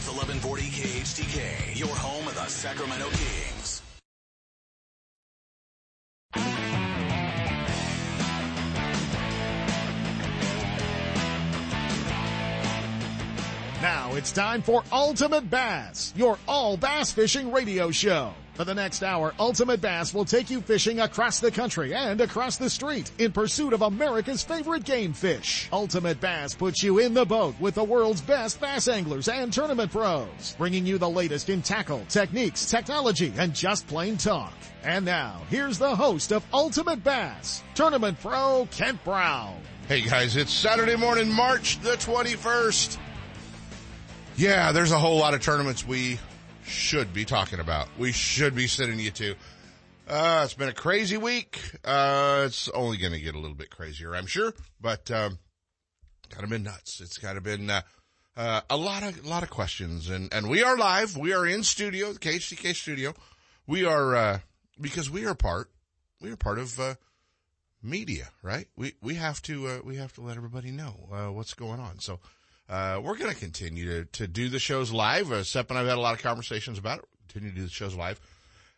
Sports 1140 KHTK, your home of the Sacramento Kings. Now it's time for Ultimate Bass, your all bass fishing radio show. For the next hour, Ultimate Bass will take you fishing across the country and across the street in pursuit of America's favorite game fish. Ultimate Bass puts you in the boat with the world's best bass anglers and tournament pros, bringing you the latest in tackle, techniques, technology, and just plain talk. And now, here's the host of Ultimate Bass, tournament pro Kent Brown. Hey guys, it's Saturday morning, March the 21st. Yeah, there's a whole lot of tournaments we should be talking about. We should be sending you to. It's been a crazy week. It's only going to get a little bit crazier, I'm sure. But kind of been nuts. It's kind of been a lot of questions. And we are live. We are in studio, the KHTK studio. We are because we are part of media, right? We have to let everybody know what's going on. So. We're going to continue to do the shows live. Sepp and I've had a lot of conversations about it. Continue to do the shows live.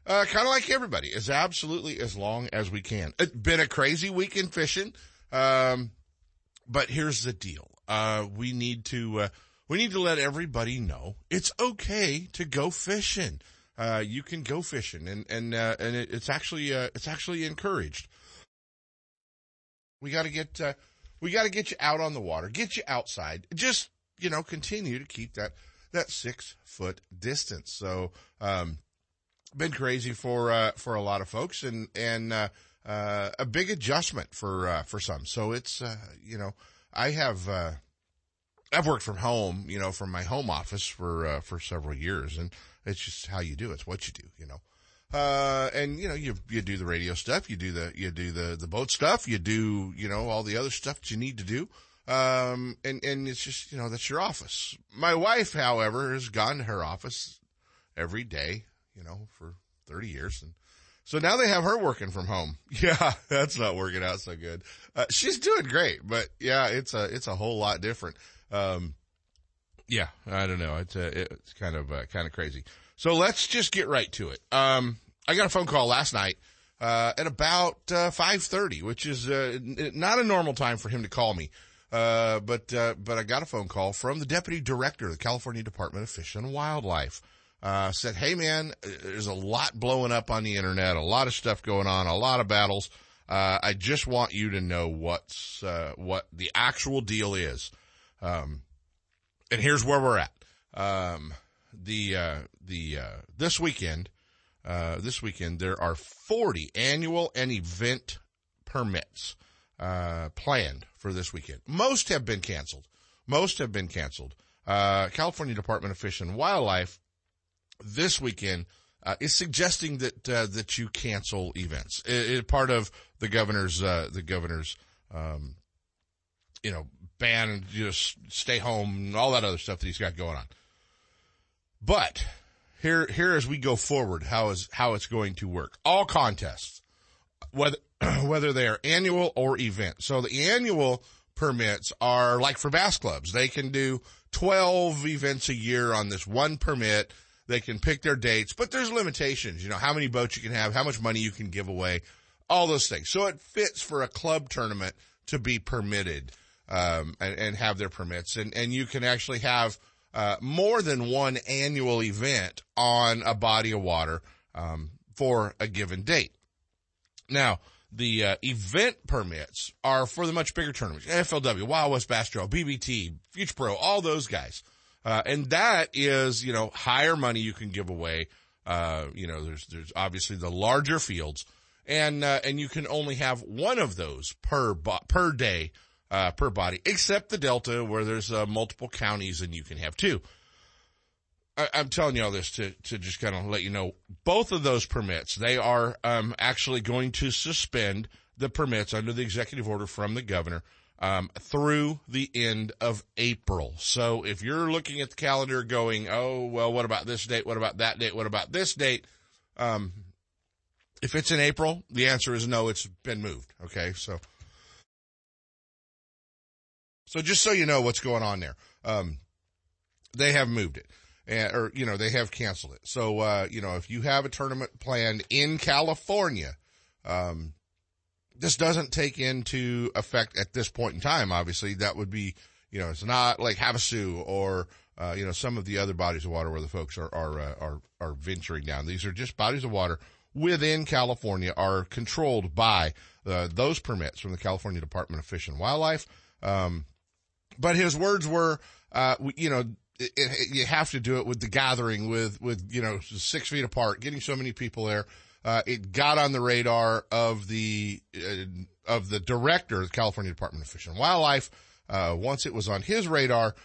Kind of like everybody, as absolutely as long as we can. It's been a crazy week in fishing. But here's the deal. We need to let everybody know it's okay to go fishing. You can go fishing and it's actually encouraged. We got to get you out on the water, get you outside. Just, you know, continue to keep that 6 foot distance. So, been crazy for a lot of folks and a big adjustment for some. So it's, you know, I've worked from home, you know, from my home office for several years, and it's just how you do it. It's what you do, you know. And you know, you do the radio stuff, you do the boat stuff, you do, you know, all the other stuff that you need to do. And it's just, you know, that's your office. My wife, however, has gone to her office every day, you know, for 30 years. And so now they have her working from home. Yeah, that's not working out so good. She's doing great, but yeah, it's a whole lot different. Yeah, I don't know. It's kind of crazy. So let's just get right to it. I got a phone call last night, at about, 5:30, which is, not a normal time for him to call me. But I got a phone call from the deputy director of the California Department of Fish and Wildlife. Said, hey man, there's a lot blowing up on the internet, a lot of stuff going on, a lot of battles. I just want you to know what the actual deal is. And here's where we're at. This weekend, there are 40 annual and event permits, planned for this weekend. Most have been canceled. California Department of Fish and Wildlife this weekend, is suggesting that you cancel events. It part of the governor's, you know, ban and just stay home and all that other stuff that he's got going on. But here as we go forward, how it's going to work. All contests, whether they are annual or event. So the annual permits are like for bass clubs. They can do 12 events a year on this one permit. They can pick their dates, but there's limitations. You know, how many boats you can have, how much money you can give away, all those things. So it fits for a club tournament to be permitted, and have their permits. And you can actually have, more than one annual event on a body of water, for a given date. Now, the, event permits are for the much bigger tournaments. FLW, Wild West Bass Trail, BBT, Future Pro, all those guys. And that is, you know, higher money you can give away. You know, there's obviously the larger fields and you can only have one of those per day. Per body, except the Delta where there's multiple counties and you can have two. I'm telling you all this to just kind of let you know both of those permits, they are actually going to suspend the permits under the executive order from the governor through the end of April. So if you're looking at the calendar going, oh, well, what about this date? What about that date? What about this date? If it's in April, the answer is no, it's been moved. Okay. So just so you know what's going on there, they have moved it. or, you know, they have canceled it. So, you know, if you have a tournament planned in California, this doesn't take into effect at this point in time. Obviously, that would be, you know, it's not like Havasu or, you know, some of the other bodies of water where the folks are venturing down. These are just bodies of water within California are controlled by those permits from the California Department of Fish and Wildlife. But his words were, you know, you have to do it with the gathering, with, you know, 6 feet apart, getting so many people there. It got on the radar of the director of the California Department of Fish and Wildlife. Once it was on his radar,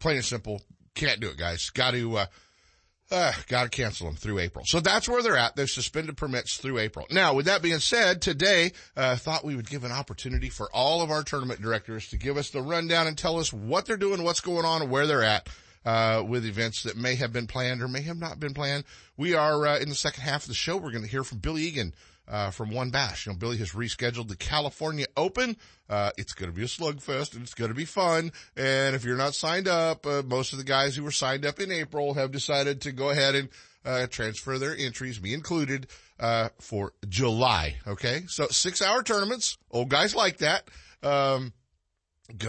plain and simple, can't do it, guys. Got to cancel them through April. So that's where they're at. They've suspended permits through April. Now, with that being said, today, thought we would give an opportunity for all of our tournament directors to give us the rundown and tell us what they're doing, what's going on, where they're at, with events that may have been planned or may have not been planned. We are, in the second half of the show, we're going to hear from Billy Egan, from One Bash. You know, Billy has rescheduled the California Open. It's going to be a slugfest and it's going to be fun. And if you're not signed up, most of the guys who were signed up in April have decided to go ahead and, transfer their entries, me included, for July. Okay. So 6 hour tournaments. Old guys like that. Going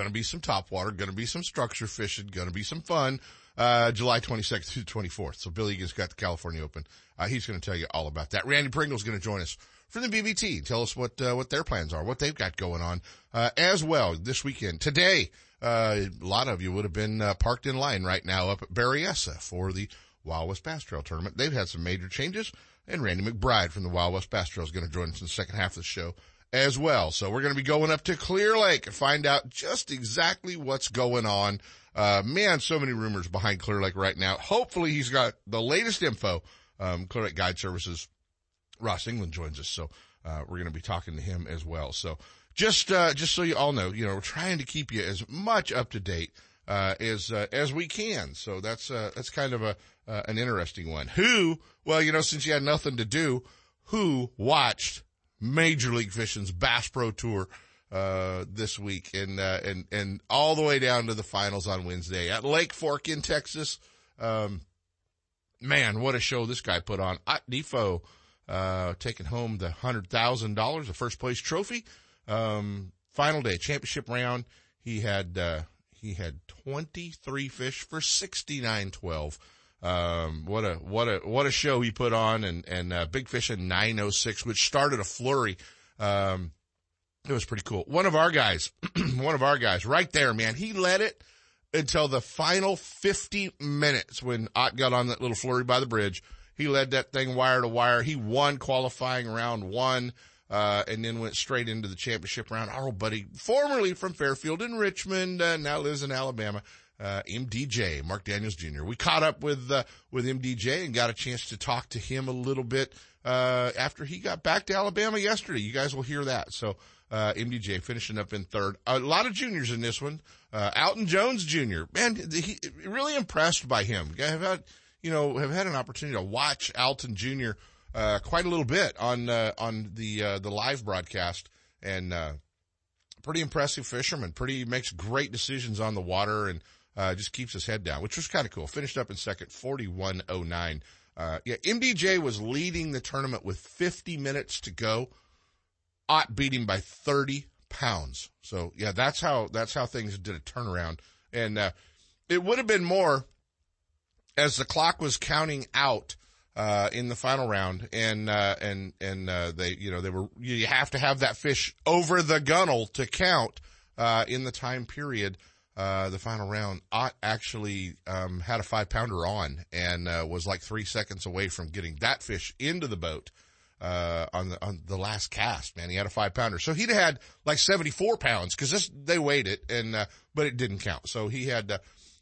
to be some top water, going to be some structure fishing, going to be some fun. July 22nd through 24th. So Billy has got the California Open. He's going to tell you all about that. Randy Pringle's going to join us from the BBT. Tell us what their plans are, what they've got going on, as well this weekend. Today, a lot of you would have been parked in line right now up at Berryessa for the Wild West Bass Trail tournament. They've had some major changes, and Randy McBride from the Wild West Bass Trail is going to join us in the second half of the show as well. So we're going to be going up to Clear Lake and find out just exactly what's going on. Man, so many rumors behind Clear Lake right now. Hopefully he's got the latest info. Clear Lake Guide Services, Ross England joins us. So, we're going to be talking to him as well. So just so you all know, you know, we're trying to keep you as much up to date, as we can. So that's kind of an interesting one. Who, well, you know, since you had nothing to do, who watched Major League Fishing's Bass Pro Tour this week and all the way down to the finals on Wednesday at Lake Fork in Texas. Man, what a show this guy put on. Ott Defoe, taking home the $100,000, the first place trophy. Final day, championship round. He had 23 fish for 69.12. What a show he put on and big fish in 906, which started a flurry. It was pretty cool. One of our guys right there, man, he led it until the final 50 minutes when Ott got on that little flurry by the bridge. He led that thing wire to wire. He won qualifying round one, and then went straight into the championship round. Our old buddy, formerly from Fairfield in Richmond, now lives in Alabama, MDJ, Mark Daniels Jr. We caught up with MDJ and got a chance to talk to him a little bit, after he got back to Alabama yesterday. You guys will hear that. So, MDJ finishing up in third. A lot of juniors in this one. Alton Jones Jr. Man, he really impressed by him. Have had an opportunity to watch Alton Jr. Quite a little bit on the live broadcast, and pretty impressive fisherman. Pretty makes great decisions on the water and just keeps his head down, which was kind of cool. Finished up in second, 41.09. MDJ was leading the tournament with 50 minutes to go. Ott beat him by 30 pounds. So yeah, that's how things did a turnaround. And, it would have been more as the clock was counting out, in the final round. And they, you know, they were, you have to have that fish over the gunnel to count, in the time period. The final round, Ott actually, had a 5-pounder on and, was like 3 seconds away from getting that fish into the boat. On the last cast, man, he had a 5-pounder. So he'd had like 74 pounds because they weighed it and, but it didn't count. So he had a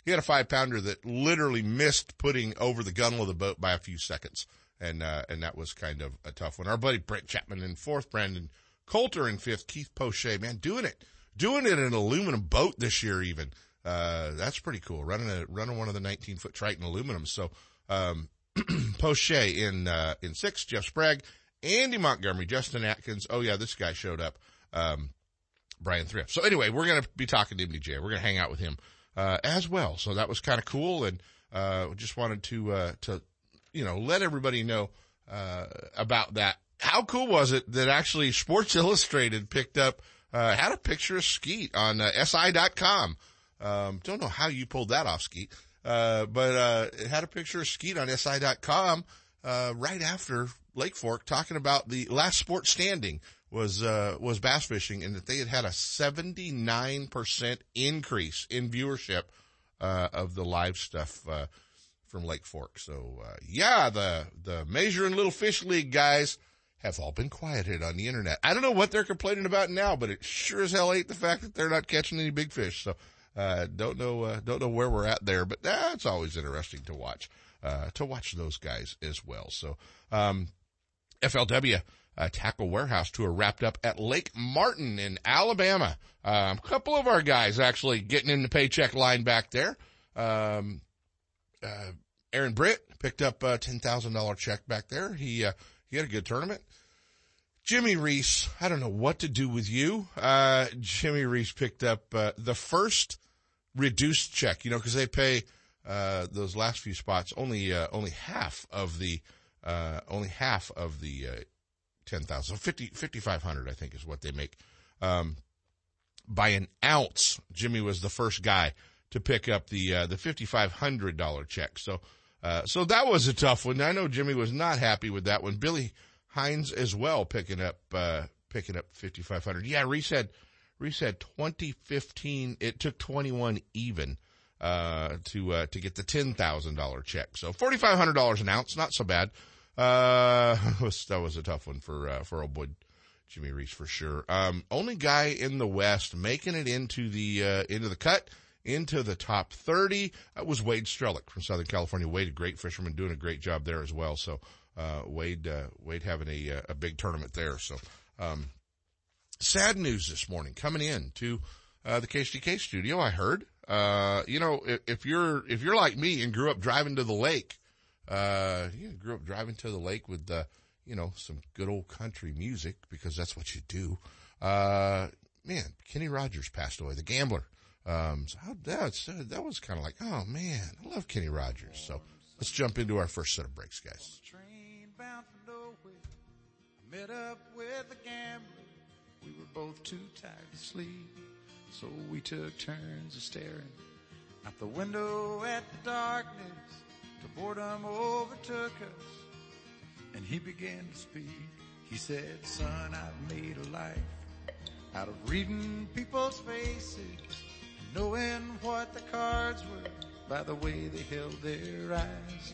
5-pounder that literally missed putting over the gunnel of the boat by a few seconds. And that was kind of a tough one. Our buddy Brett Chapman in fourth, Brandon Coulter in fifth, Keith Poche, man, doing it in an aluminum boat this year even. That's pretty cool. Running one of the 19-foot Triton aluminum. So, Poche in sixth, Jeff Sprague, Andy Montgomery, Justin Atkins. Oh yeah, this guy showed up. Brian Thrift. So anyway, we're going to be talking to MDJ. We're going to hang out with him, as well. So that was kind of cool. And, Just wanted to, you know, let everybody know, about that. How cool was it that actually Sports Illustrated picked up, had a picture of Skeet on SI.com. Don't know how you pulled that off, Skeet. But it had a picture of Skeet on SI.com, right after Lake Fork, talking about the last sport standing was bass fishing, and that they had had a 79% increase in viewership, of the live stuff, from Lake Fork. So, yeah, the Major and Little Fish League guys have all been quieted on the internet. I don't know what they're complaining about now, but it sure as hell ain't the fact that they're not catching any big fish. So, don't know where we're at there, but that's always interesting to watch those guys as well. So, FLW, Tackle Warehouse Tour wrapped up at Lake Martin in Alabama. A couple of our guys actually getting in the paycheck line back there. Aaron Britt picked up a $10,000 check back there. He had a good tournament. Jimmy Reese, I don't know what to do with you. Jimmy Reese picked up, the first reduced check, you know, cause they pay, those last few spots only half of the 10,000, 5,500, I think is what they make. By an ounce, Jimmy was the first guy to pick up the $5,500 check. So that was a tough one. I know Jimmy was not happy with that one. Billy Hines as well picking up $5,500. Yeah, Reese had 2015. It took 21 even, to get the $10,000 check. So $4,500 an ounce, not so bad. That was a tough one for old boy Jimmy Reese for sure. Only guy in the West making it into the cut, into the top 30. That was Wade Strelick from Southern California. Wade, a great fisherman, doing a great job there as well. So, Wade having a big tournament there. So, sad news this morning coming in to, the KCK studio. I heard, you know, if you're like me and grew up driving to the lake, with, you know, some good old country music, because that's what you do. Man, Kenny Rogers passed away, the gambler. So that was kind of like, oh man, I love Kenny Rogers. So let's jump into our first set of breaks, guys. On a train bound for nowhere, I met up with a gambler. We were both too tired to sleep, so we took turns of staring out the window at the darkness. The boredom overtook us, and he began to speak. He said, son, I've made a life out of reading people's faces, knowing what the cards were by the way they held their eyes.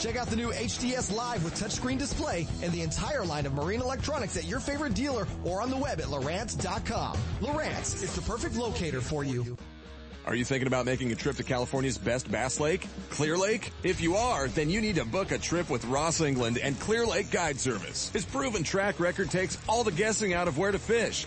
Check out the new HDS Live with touchscreen display and the entire line of marine electronics at your favorite dealer or on the web at Lowrance.com. Lowrance is the perfect locator for you. Are you thinking about making a trip to California's best bass lake, Clear Lake? If you are, then you need to book a trip with Ross England and Clear Lake Guide Service. His proven track record takes all the guessing out of where to fish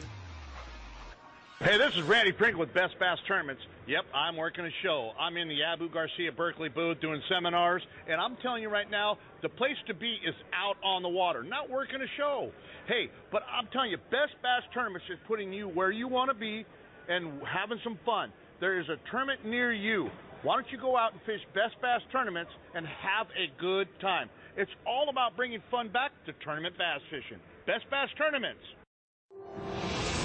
Hey, this is Randy Pringle with Best Bass Tournaments. Yep, I'm working a show. I'm in the Abu Garcia Berkeley booth doing seminars, and I'm telling you right now, the place to be is out on the water, not working a show. Hey, but I'm telling you, Best Bass Tournaments is putting you where you want to be and having some fun. There is a tournament near you. Why don't you go out and fish Best Bass Tournaments and have a good time? It's all about bringing fun back to tournament bass fishing. Best Bass Tournaments.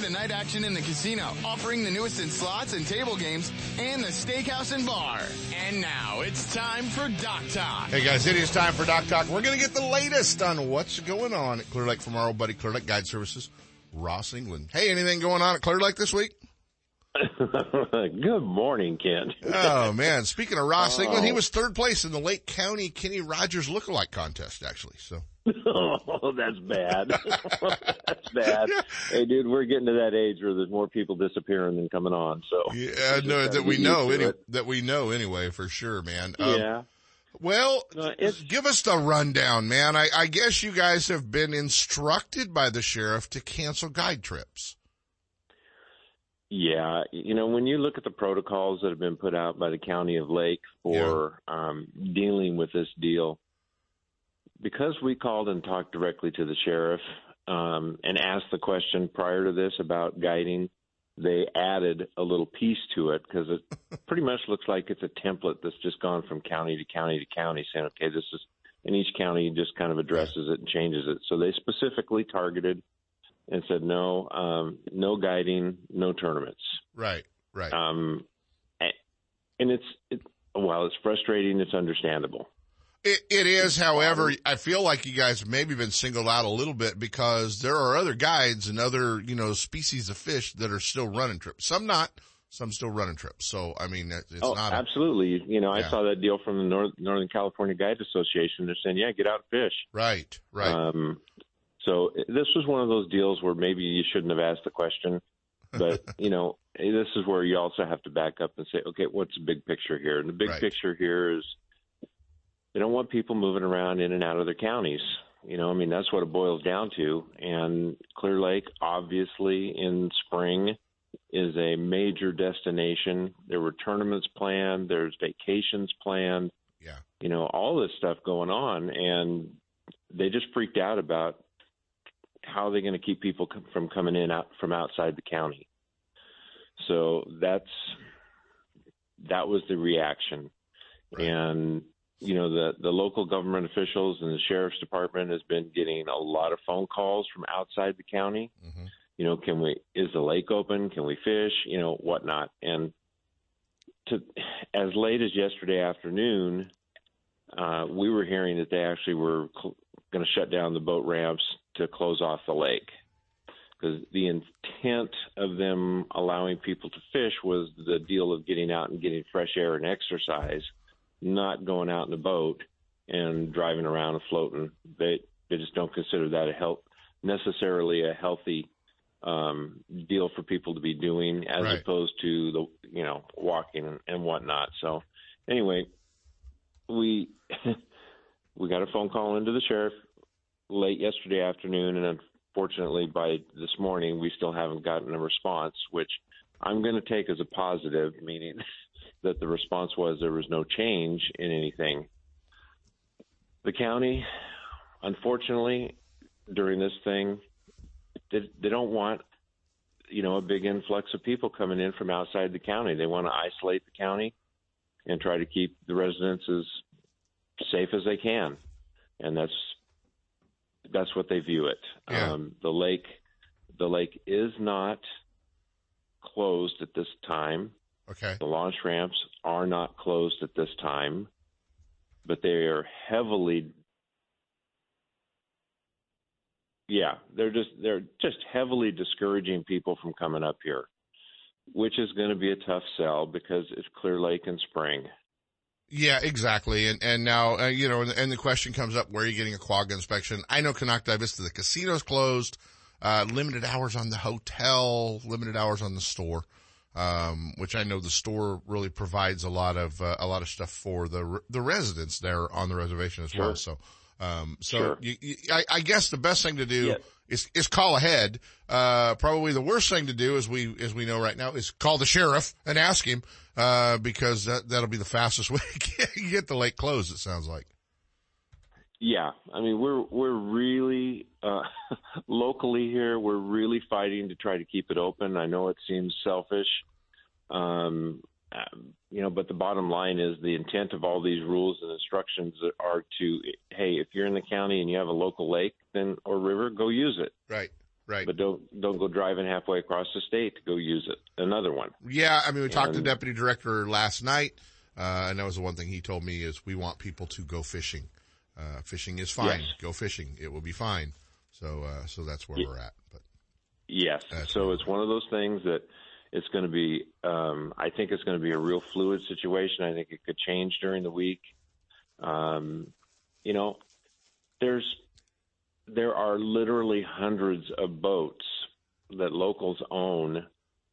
the night action in the casino, offering the newest in slots and table games and the steakhouse and bar. And now it's time for Doc Talk. Hey guys, it is time for Doc Talk. We're going to get the latest on what's going on at Clear Lake from our old buddy Clear Lake Guide Services, Ross England. Hey, anything going on at Clear Lake this week? Good morning, Kent. Oh man, speaking of Ross England, he was third place in the Lake County Kenny Rogers lookalike contest, actually, so. Oh, that's bad. That's bad. Yeah. Hey, dude, we're getting to that age where there's more people disappearing than coming on. So yeah, no, that we know anyway, for sure, man. Yeah. Well, give us the rundown, man. I guess you guys have been instructed by the sheriff to cancel guide trips. Yeah, you know, when you look at the protocols that have been put out by the County of Lake for dealing with this deal. Because we called and talked directly to the sheriff and asked the question prior to this about guiding, they added a little piece to it because it pretty much looks like it's a template that's just gone from county to county to county saying, okay, this is – and each county just kind of addresses it and changes it. So they specifically targeted and said, no, no guiding, no tournaments. Right, right. And it's while it's frustrating, it's understandable. It is, however, I feel like you guys have maybe been singled out a little bit because there are other guides and other, you know, species of fish that are still running trips. Some not, some still running trips. So, I mean, it's not. Oh, absolutely. You know, I saw that deal from the Northern California Guide Association. They're saying, yeah, get out and fish. Right, right. So this was one of those deals where maybe you shouldn't have asked the question. But, you know, this is where you also have to back up and say, okay, what's the big picture here? And the big picture here is, they don't want people moving around in and out of their counties. You know, I mean, that's what it boils down to. And Clear Lake, obviously, in spring is a major destination. There were tournaments planned. There's vacations planned. Yeah. You know, all this stuff going on. And they just freaked out about how they're going to keep people from coming in out from outside the county. So that was the reaction. Right. And you know, the local government officials and the sheriff's department has been getting a lot of phone calls from outside the county. Mm-hmm. You know, is the lake open? Can we fish? You know, whatnot. And as late as yesterday afternoon, we were hearing that they actually were going to shut down the boat ramps to close off the lake. Because the intent of them allowing people to fish was the deal of getting out and getting fresh air and exercise, not going out in a boat and driving around and floating. They just don't consider that necessarily a healthy deal for people to be doing as opposed to the, you know, walking and whatnot. So anyway, we got a phone call into the sheriff late yesterday afternoon, and unfortunately by this morning we still haven't gotten a response, which I'm going to take as a positive, meaning that the response was there was no change in anything. The county, unfortunately, during this thing, they don't want, you know, a big influx of people coming in from outside the county. They want to isolate the county and try to keep the residents as safe as they can. And that's what they view it. Yeah. The lake is not closed at this time. Okay. The launch ramps are not closed at this time, but they are heavily, they're just heavily discouraging people from coming up here, which is going to be a tough sell because it's Clear Lake in spring. Yeah, exactly. And now, you know, and the question comes up, where are you getting a quagga inspection? I know Konocti Vista, the casino's closed, limited hours on the hotel, limited hours on the store, which I know the store really provides a lot of stuff for the residents there on the reservation as well. Sure. So sure. I guess the best thing to do is call ahead. Probably the worst thing to do, as we know right now, is call the sheriff and ask him, because that'll be the fastest way to get the lake closed, it sounds like. Yeah. I mean, we're really, locally here, we're really fighting to try to keep it open. I know it seems selfish. You know, but the bottom line is the intent of all these rules and instructions are to, hey, if you're in the county and you have a local lake then or river, go use it. Right, right. But don't go driving halfway across the state to go use it. Another one. Yeah, I mean, we talked to the deputy director last night, and that was the one thing he told me is we want people to go fishing. Fishing is fine. Yes. Go fishing. It will be fine. So that's where we're at. But yes. So it's one of those things that – it's going to be, I think it's going to be a real fluid situation. I think it could change during the week. You know, there are literally hundreds of boats that locals own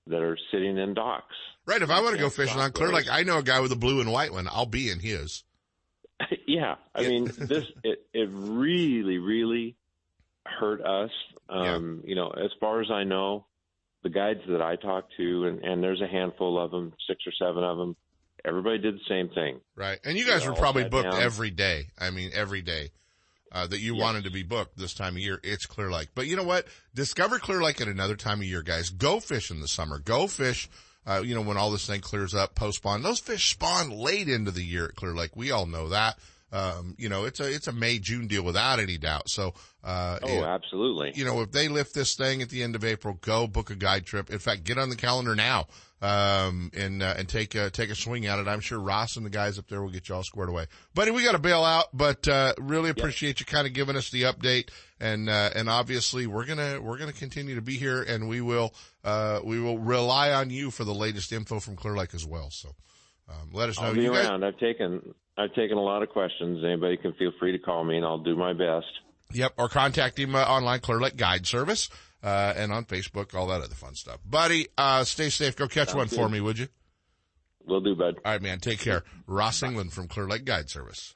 that are sitting in docks. Right. If I want to go fishing on Clear Lake, I know a guy with a blue and white one. I'll be in his. Yeah. I mean, it really, really hurt us. You know, as far as I know, the guides that I talked to, and there's a handful of them, 6 or 7 of them, everybody did the same thing. Right. And you guys were probably booked every day. I mean, every day that you wanted to be booked this time of year. It's Clear Lake. But you know what? Discover Clear Lake at another time of year, guys. Go fish in the summer. Go fish, you know, when all this thing clears up, post-spawn. Those fish spawn late into the year at Clear Lake. We all know that. You know, it's a May, June deal without any doubt. So, absolutely. You know, if they lift this thing at the end of April, go book a guide trip. In fact, get on the calendar now, and take a swing at it. I'm sure Ross and the guys up there will get you all squared away. Buddy, we got to bail out, but, really appreciate you kind of giving us the update. And obviously we're going to continue to be here, and we will rely on you for the latest info from Clear Lake as well. So, let us know. I'll be around. Guys. I've taken a lot of questions. Anybody can feel free to call me, and I'll do my best. Yep, or contact him online, Clear Lake Guide Service, and on Facebook, all that other fun stuff. Buddy, stay safe. Go catch one for me, would you? Will do, bud. All right, man. Take care. Ross England from Clear Lake Guide Service.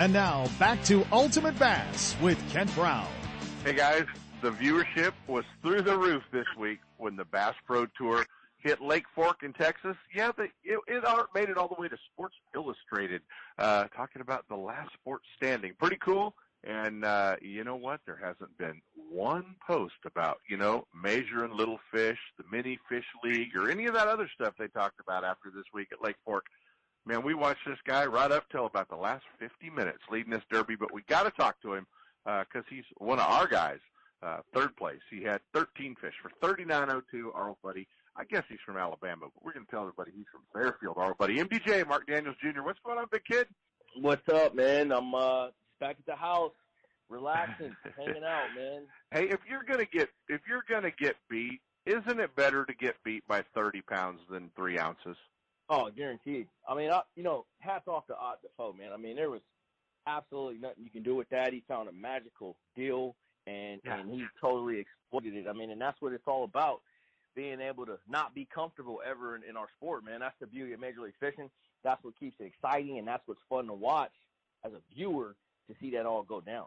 And now, back to Ultimate Bass with Kent Brown. Hey, guys. The viewership was through the roof this week when the Bass Pro Tour hit Lake Fork in Texas. Yeah, it made it all the way to Sports Illustrated, talking about the last sport standing. Pretty cool. And you know what? There hasn't been one post about, you know, measuring little fish, the mini fish league, or any of that other stuff they talked about after this week at Lake Fork. Man, we watched this guy right up till about the last 50 minutes leading this derby, but we got to talk to him because he's one of our guys, third place. He had 13 fish for $39.02, our old buddy I guess he's from Alabama, but we're going to tell everybody he's from Fairfield. Our buddy MDJ, Mark Daniels Jr. What's going on, big kid? What's up, man? I'm back at the house, relaxing, hanging out, man. Hey, if you're gonna get beat, isn't it better to get beat by 30 pounds than 3 ounces? Oh, guaranteed. I mean, hats off to Ott Defoe, man. I mean, there was absolutely nothing you can do with that. He found a magical deal, and he totally exploited it. I mean, and that's what it's all about, being able to not be comfortable ever in our sport, man. That's the beauty of Major League Fishing. That's what keeps it exciting, and that's what's fun to watch as a viewer to see that all go down.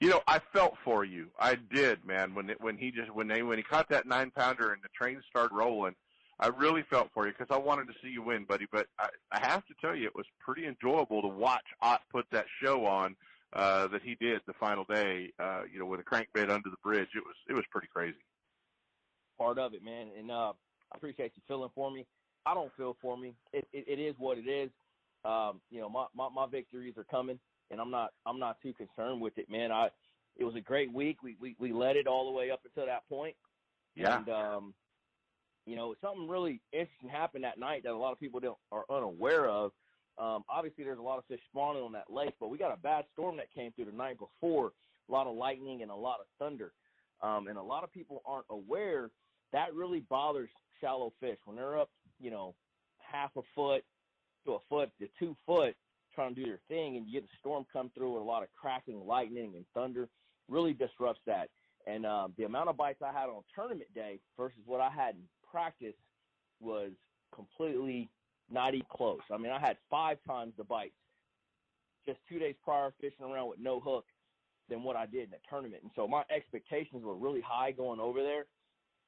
You know, I felt for you. I did, man. When he caught that 9-pounder and the train started rolling, I really felt for you because I wanted to see you win, buddy. But I have to tell you, it was pretty enjoyable to watch Ott put that show on that he did the final day. You know, with a crankbait under the bridge, it was pretty crazy. Part of it, man, and I appreciate you feeling for me. I don't feel for me. It is what it is. You know, my victories are coming, and I'm not too concerned with it, man. It was a great week. We led it all the way up until that point. Yeah. And, you know, something really interesting happened that night that a lot of people are unaware of. Obviously, there's a lot of fish spawning on that lake, but we got a bad storm that came through the night before, a lot of lightning and a lot of thunder. And a lot of people aren't aware that really bothers shallow fish. When they're up, you know, half a foot to a foot to 2 foot trying to do their thing, and you get a storm come through with a lot of cracking, lightning, and thunder, really disrupts that. And the amount of bites I had on tournament day versus what I had in practice was completely not even close. I mean, I had 5 times the bites just 2 days prior fishing around with no hook than what I did in the tournament. And so my expectations were really high going over there,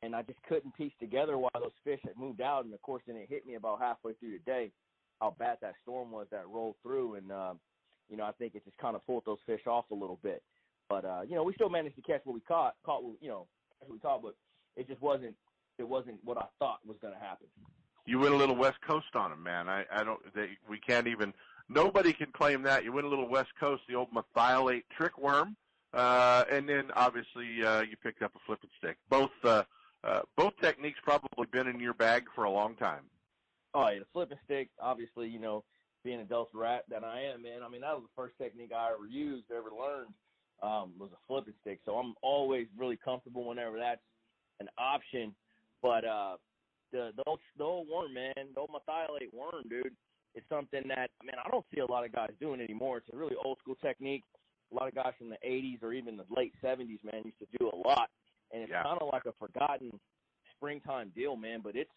and I just couldn't piece together why those fish had moved out. And, of course, then it hit me about halfway through the day how bad that storm was that rolled through. And, you know, I think it just kind of pulled those fish off a little bit. But, you know, we still managed to catch what we caught, you know, what we caught, but it just wasn't what I thought was going to happen. You went a little West Coast on them, man. We can't even, nobody can claim that. You went a little West Coast, the old methylate trick worm, and then obviously you picked up a flipping stick. Both techniques probably been in your bag for a long time. Oh, yeah, the flipping stick, obviously, you know, being a Delta rat that I am, man. I mean, that was the first technique I ever used, ever learned, was a flipping stick. So I'm always really comfortable whenever that's an option. But the old worm, man, the old methylate worm, dude, is something that, I mean, I don't see a lot of guys doing anymore. It's a really old-school technique. A lot of guys from the 80s or even the late 70s, man, used to do a lot. And it's kind of like a forgotten springtime deal, man. But it's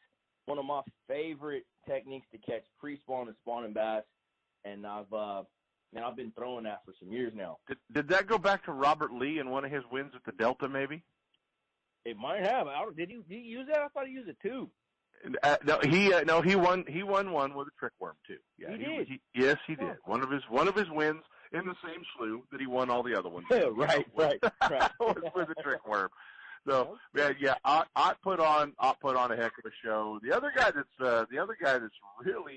one of my favorite techniques to catch pre-spawn and spawning bass. And I've been throwing that for some years now. Did that go back to Robert Lee and one of his wins at the Delta, maybe? It might have. Did he use that? I thought he used it too. No, he won one with a trick worm too. Yeah, he did. Yes, he did. One of his wins in the same slew that he won all the other ones. Right. Was with a trick worm. So man, yeah, Ott put on a heck of a show. The other guy that's really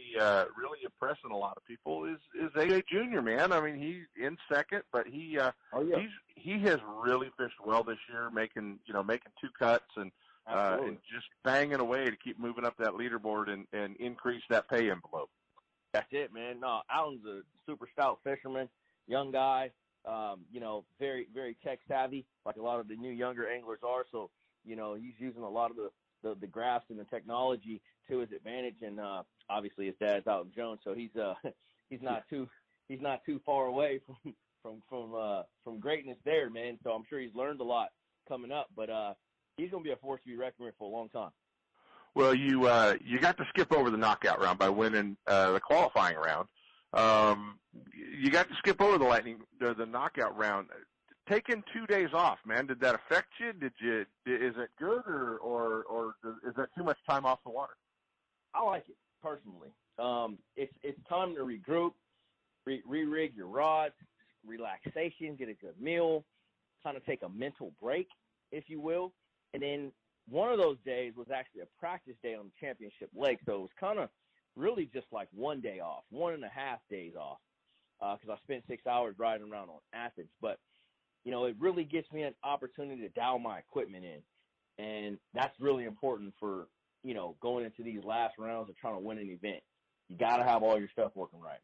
impressing a lot of people is A.J. Jr., man. I mean, he's in second, but he has really fished well this year, making 2 cuts and just banging away to keep moving up that leaderboard and increase that pay envelope. That's it, man. No, Alton's a super stout fisherman, young guy. You know, very, very tech savvy, like a lot of the new younger anglers are. So, you know, he's using a lot of the graphs and the technology to his advantage. And, obviously his dad's Alton Jones. So he's not too far away from greatness there, man. So I'm sure he's learned a lot coming up, but, he's going to be a force to be reckoned with for a long time. Well, you got to skip over the knockout round by winning, the qualifying round. You got to skip over the knockout round. Taking 2 days off, man, did that affect you? Is it good or is that too much time off the water? I like it personally. It's time to regroup, re-rig your rods, relaxation, get a good meal, kind of take a mental break, if you will. And then one of those days was actually a practice day on the championship lake. So it was kind of really just like 1 day off, 1.5 days off, because I spent 6 hours riding around on Athens. But, you know, it really gives me an opportunity to dial my equipment in, and that's really important for you know, going into these last rounds of trying to win an event. You got to have all your stuff working right.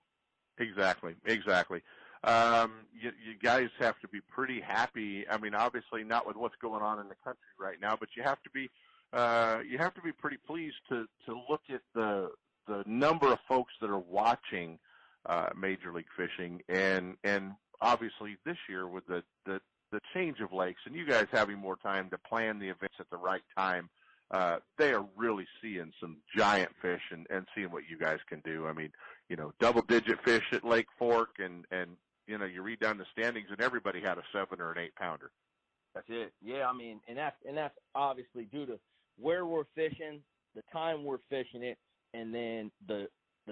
Exactly, exactly. You guys have to be pretty happy. I mean, obviously not with what's going on in the country right now, but you have to be pretty pleased to look at the number of folks that are watching Major League Fishing, and obviously this year with the change of lakes and you guys having more time to plan the events at the right time, they are really seeing some giant fish and seeing what you guys can do. I mean, you know, double-digit fish at Lake Fork, and you know, you read down the standings and everybody had a 7 or an 8 pounder. That's it. Yeah, I mean, and that's obviously due to where we're fishing, the time we're fishing it, and then the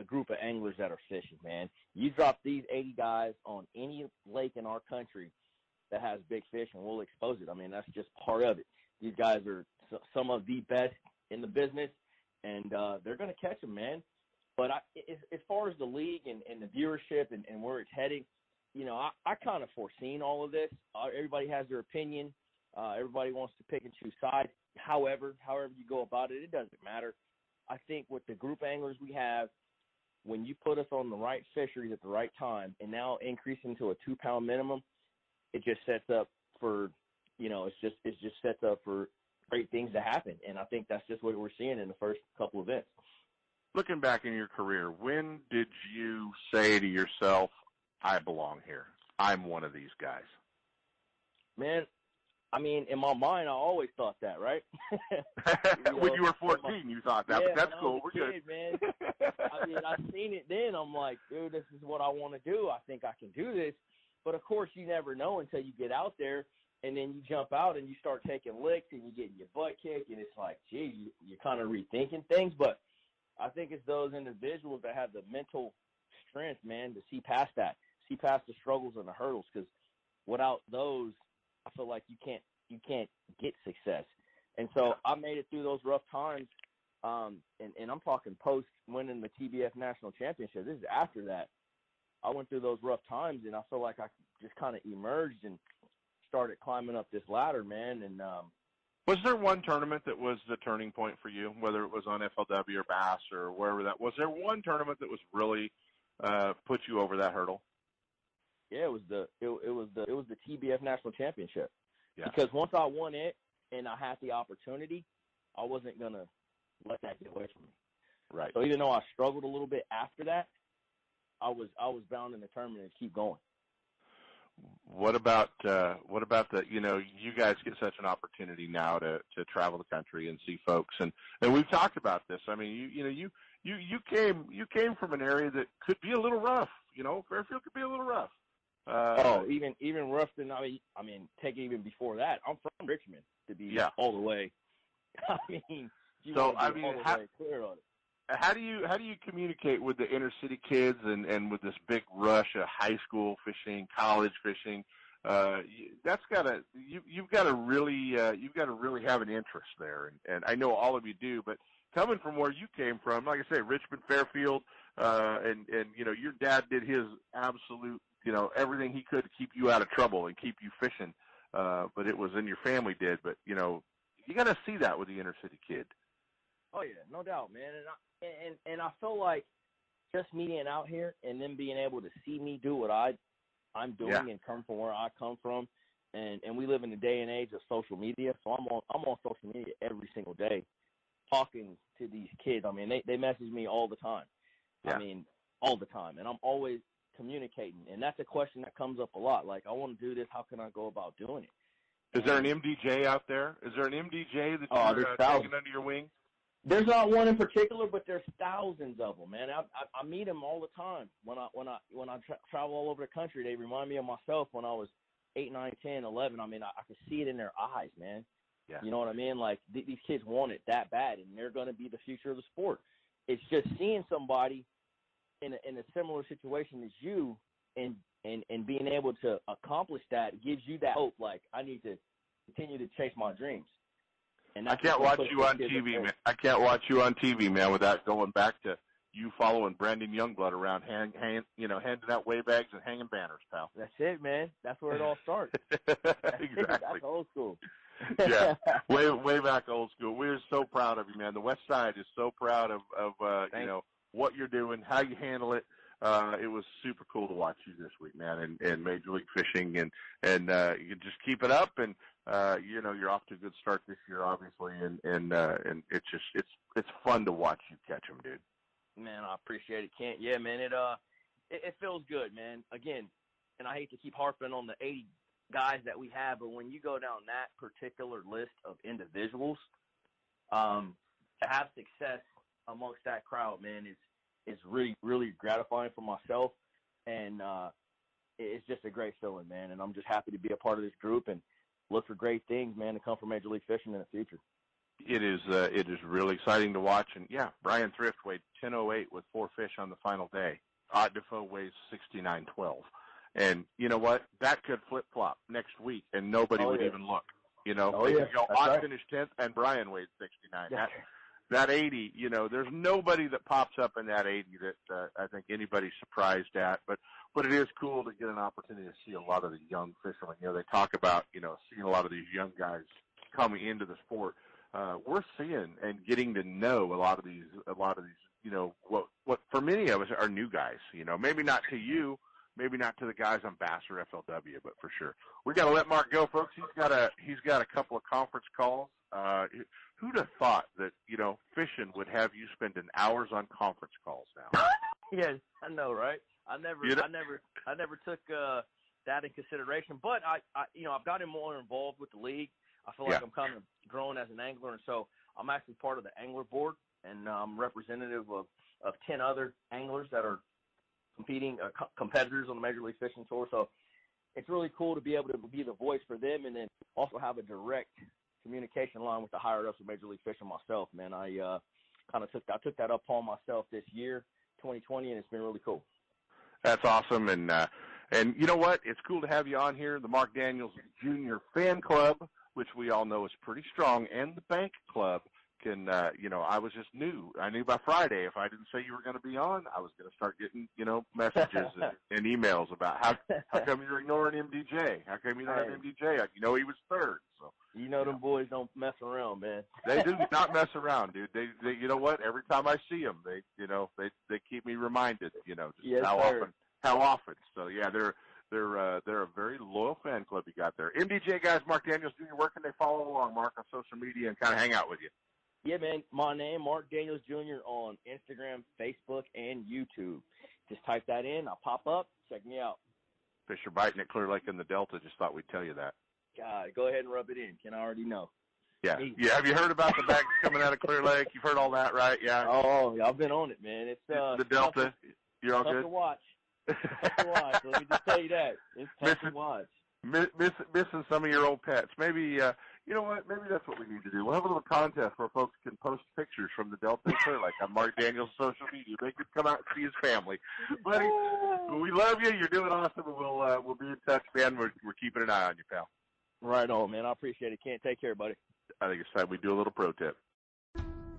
group of anglers that are fishing, man. You drop these 80 guys on any lake in our country that has big fish, and we'll expose it. I mean, that's just part of it. These guys are some of the best in the business, and they're going to catch them, man. But as far as the league and the viewership and where it's heading, you know, I kind of foreseen all of this. Everybody has their opinion. Everybody wants to pick and choose sides. However you go about it, it doesn't matter. I think with the group anglers we have, when you put us on the right fisheries at the right time and now increasing to a 2-pound minimum, it just sets up for, you know, it's just sets up for great things to happen. And I think that's just what we're seeing in the first couple of events. Looking back in your career, when did you say to yourself, I belong here? I'm one of these guys. Man, I mean, in my mind, I always thought that, right? When you were 14, you thought that, yeah, but that's cool. We're good. Man. I mean, I seen it then. I'm like, dude, this is what I want to do. I think I can do this. But, of course, you never know until you get out there, and then you jump out and you start taking licks and you're getting your butt kicked, and it's like, gee, you're kind of rethinking things. But I think it's those individuals that have the mental strength, man, to see past that, see past the struggles and the hurdles, because without those, I feel like you can't get success. And so I made it through those rough times, and I'm talking post winning the TBF National Championship. This is after that. I went through those rough times, and I feel like I just kind of emerged and started climbing up this ladder, man. And was there one tournament that was the turning point for you, whether it was on FLW or Bass or wherever that was? There one tournament that was really put you over that hurdle? Yeah, it was the TBF National Championship. Yeah. Because once I won it and I had the opportunity, I wasn't gonna let that get away from me. Right. So even though I struggled a little bit after that, I was bound and determined to keep going. What about the, you know, you guys get such an opportunity now to travel the country and see folks, and we've talked about this. I mean, you came from an area that could be a little rough, you know, Fairfield could be a little rough. Even rougher than, I mean, take it even before that. I'm from Richmond to be all the way. I mean, clear on it. How do you communicate with the inner city kids and with this big rush of high school fishing, college fishing? You've got to really have an interest there, and I know all of you do. But coming from where you came from, like I say, Richmond, Fairfield, and you know your dad did his absolute, you know, everything he could to keep you out of trouble and keep you fishing. But it was in your family did. But you know you got to see that with the inner city kid. Oh yeah, no doubt, man. And I feel like just me being out here and them being able to see me do what I'm doing and come from where I come from, and we live in the day and age of social media, so I'm on social media every single day, talking to these kids. I mean, they message me all the time. Yeah. I mean, all the time, and I'm always communicating, and that's a question that comes up a lot. Like, I want to do this. How can I go about doing it? Is there an MDJ out there? Is there an MDJ that you're taking under your wing? There's not one in particular, but there's thousands of them, man. I meet them all the time. When I travel all over the country, they remind me of myself when I was 8, 9, 10, 11. I mean, I could see it in their eyes, man. Yeah. You know what I mean? Like, these kids want it that bad, and they're going to be the future of the sport. It's just seeing somebody in a similar situation as you and being able to accomplish that gives you that hope, like, I need to continue to chase my dreams. I can't watch you on TV, man. I can't watch you on TV, man, without going back to you following Brandon Youngblood around, handing out way bags and hanging banners, pal. That's it, man. That's where it all starts. That's old school. Yeah, way back old school. We're so proud of you, man. The West Side is so proud of what you're doing, how you handle it. It was super cool to watch you this week, man, and Major League Fishing, and you just keep it up, and you're off to a good start this year, obviously, and it's fun to watch you catch them, dude. Man, I appreciate it, Kent. Yeah, man, it feels good, man. Again, and I hate to keep harping on the 80 guys that we have, but when you go down that particular list of individuals, to have success amongst that crowd, man, is really, really gratifying for myself, and it's just a great feeling, man, and I'm just happy to be a part of this group and look for great things, man, to come from Major League Fishing in the future. It is really exciting to watch, and yeah, Brian Thrift weighed 10.08 with 4 fish on the final day. Ott Defoe weighs 69.12, and you know what? That could flip-flop next week, and nobody would even look. Ott finished 10th, and Brian weighed 69. Yeah. That 80, there's nobody that pops up in that 80 that I think anybody's surprised at. But it is cool to get an opportunity to see a lot of the young fishermen. They talk about, seeing a lot of these young guys coming into the sport. We're seeing and getting to know a lot of these. What for many of us are new guys. Maybe not to you, maybe not to the guys on Bass or FLW, but for sure we got to let Mark go, folks. He's got a couple of conference calls. Who'd have thought that, fishing would have you spending hours on conference calls now? Yes, I know, right? I never took that in consideration, but I I've gotten more involved with the league. I feel like I'm kind of growing as an angler, and so I'm actually part of the angler board, and I'm representative of 10 other anglers that are competitors on the Major League Fishing Tour. So it's really cool to be able to be the voice for them, and then also have a direct communication line with the higher ups of Major League Fishing myself, man. I took that up on myself this year, 2020, and it's been really cool. That's awesome, and you know what? It's cool to have you on here. The Mark Daniels Jr. Fan Club, which we all know is pretty strong, and the Bank Club I knew by Friday if I didn't say you were going to be on, I was going to start getting messages and emails about how come you're ignoring MDJ? How come you don't have MDJ? He was third, so. Them boys don't mess around, man. They do not mess around, dude. They you know what? Every time I see them, they keep me reminded, just how often. So yeah, they're a very loyal fan club you got there. MDJ guys, Mark Daniels Jr., where can they follow along, Mark, on social media and kind of hang out with you? Yeah, man. My name, Mark Daniels Jr. on Instagram, Facebook, and YouTube. Just type that in. I'll pop up. Check me out. Fisher biting at Clear Lake in the Delta. Just thought we'd tell you that. God, go ahead and rub it in. Can I already know? Yeah. Easy. Yeah. Have you heard about the bags coming out of Clear Lake? You've heard all that, right? Yeah. Oh, I've been on it, man. It's the Delta. You're all good? Tough to watch. Let me just tell you that. It's tough to watch. Missing some of your old pets. Maybe, you know what? Maybe that's what we need to do. We'll have a little contest where folks can post pictures from the Delta Clear Lake on Mark Daniels' social media. They could come out and see his family. Buddy, we love you. You're doing awesome. We'll be in touch, man. We're keeping an eye on you, pal. Right on, man. I appreciate it. Can't take care, buddy. I think it's time we do a little pro tip.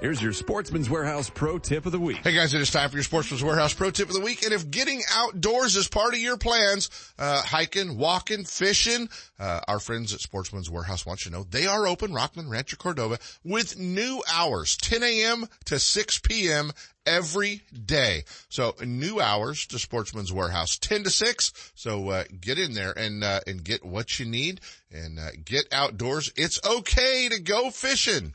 here's your Sportsman's Warehouse Pro Tip of the Week. Hey guys, it is time for your Sportsman's Warehouse Pro Tip of the Week. And if getting outdoors is part of your plans, hiking, walking, fishing, our friends at Sportsman's Warehouse want you to know they are open, Rockland, Rancho Cordova, with new hours, 10 a.m. to 6 p.m. every day. So new hours to Sportsman's Warehouse, 10 to 6. So get in there and get what you need and get outdoors. It's okay to go fishing.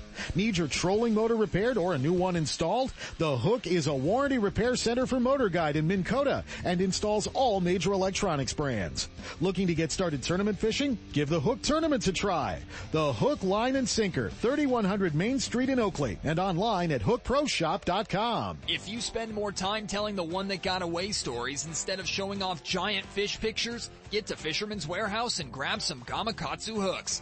Need your trolling motor repaired or a new one installed? The Hook is a warranty repair center for Motor Guide in Minn Kota and installs all major electronics brands. Looking to get started tournament fishing? Give the Hook Tournaments a try. The Hook, Line, and Sinker, 3100 Main Street in Oakley and online at hookproshop.com. If you spend more time telling the one that got away stories instead of showing off giant fish pictures, get to Fisherman's Warehouse and grab some Gamakatsu hooks.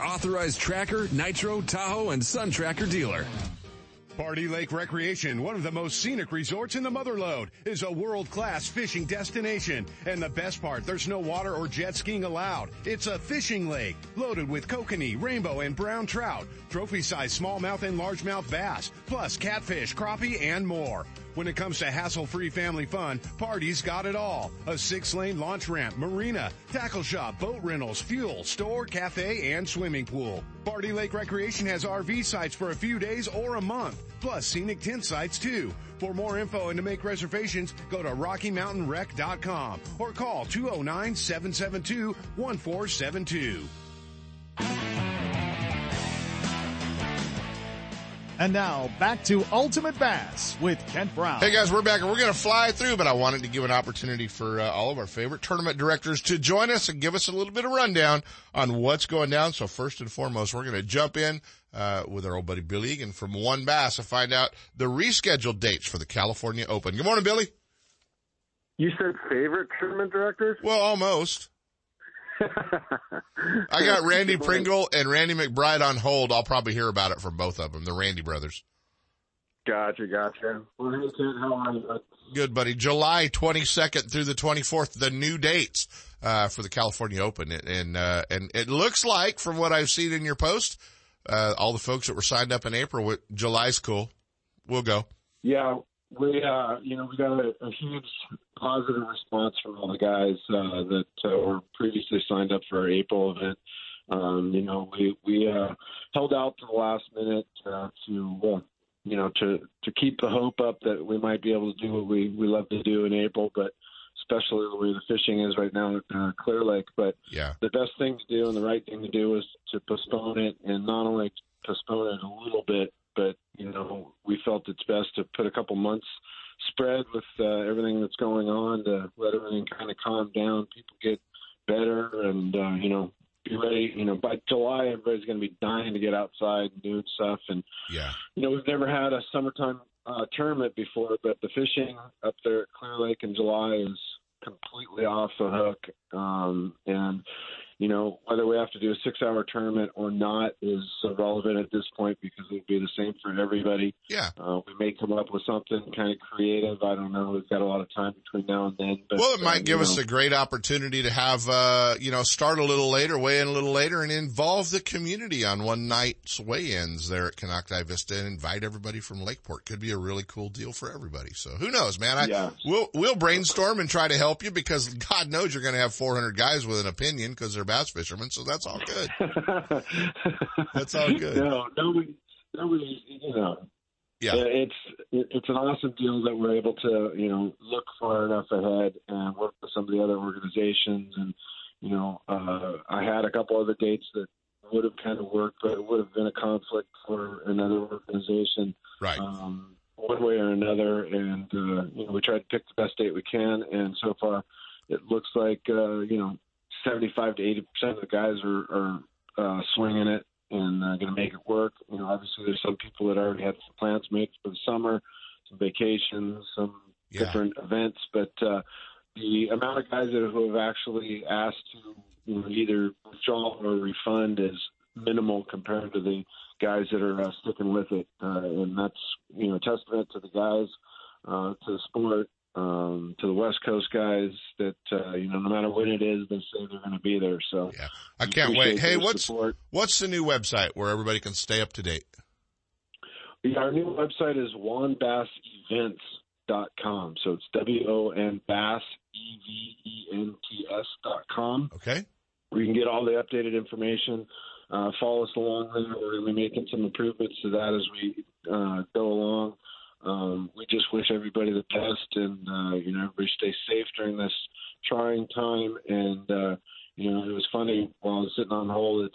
authorized tracker, nitro, Tahoe, and Sun Tracker dealer. Party Lake Recreation, one of the most scenic resorts in the Motherlode, is a world-class fishing destination. And the best part, there's no water or jet skiing allowed. It's a fishing lake loaded with kokanee, rainbow, and brown trout, trophy-sized smallmouth and largemouth bass, plus catfish, crappie, and more. When it comes to hassle-free family fun, Party's got it all. A six-lane launch ramp, marina, tackle shop, boat rentals, fuel, store, cafe, and swimming pool. Party Lake Recreation has RV sites for a few days or a month, plus scenic tent sites, too. For more info and to make reservations, go to RockyMountainRec.com or call 209-772-1472. And now, back to Ultimate Bass with Kent Brown. Hey guys, we're back and we're going to fly through, but I wanted to give an opportunity for all of our favorite tournament directors to join us and give us a little bit of rundown on what's going down. So first and foremost, we're going to jump in with our old buddy Billy Egan from One Bass to find out the rescheduled dates for the California Open. Good morning, Billy. You said favorite tournament directors? Well, almost. I got Randy Pringle and Randy McBride on hold. I'll probably hear about it from both of them, the Randy brothers. Gotcha. Well, hey, Ted, how are you? Good, buddy. July 22nd through the 24th, the new dates for the California Open. And it looks like, from what I've seen in your post, all the folks that were signed up in April, July's cool. We'll go. Yeah, we got a huge positive response from all the guys that were previously signed up for our April event. We held out to the last minute to keep the hope up that we might be able to do what we love to do in April, but especially the way the fishing is right now at Clear Lake. But yeah, the best thing to do and the right thing to do is to postpone it, and not only postpone it a little bit, but, we felt it's best to put a couple months spread with everything that's going on to let everything kind of calm down, people get better, and, be ready. By July, everybody's going to be dying to get outside and doing stuff. And, we've never had a summertime tournament before, but the fishing up there at Clear Lake in July is completely off the hook. Whether we have to do a 6-hour tournament or not is irrelevant at this point, because it'll be the same for everybody. Yeah. We may come up with something kind of creative. I don't know. We've got a lot of time between now and then. But, well, it might give us a great opportunity to have, start a little later, weigh in a little later, and involve the community on one night's weigh-ins there at Konocti Vista and invite everybody from Lakeport. Could be a really cool deal for everybody. So who knows, man? We'll brainstorm and try to help you, because God knows you're going to have 400 guys with an opinion, because they're bass fishermen, so that's all good. Nobody it's an awesome deal that we're able to look far enough ahead and work with some of the other organizations. And I had a couple other dates that would have kind of worked, but it would have been a conflict for another organization, right? One way or another. And we tried to pick the best date we can, and so far it looks like 75 to 80% of the guys are swinging it and going to make it work. Obviously there's some people that already had some plans made for the summer, some vacations, some different events. But the amount of guys who have actually asked to either withdraw or refund is minimal compared to the guys that are sticking with it, and that's testament to the guys, to the sport. To the West Coast guys that, no matter when it is, they say they're going to be there. So I can't wait. Hey, what's the new website where everybody can stay up to date? Our new website is wonbassevents.com. So it's wonbassevents.com. Okay. Where you can get all the updated information. Follow us along there. We're going to be making some improvements to that as we go along. We just wish everybody the best, and, everybody stay safe during this trying time. And, it was funny while I was sitting on hold.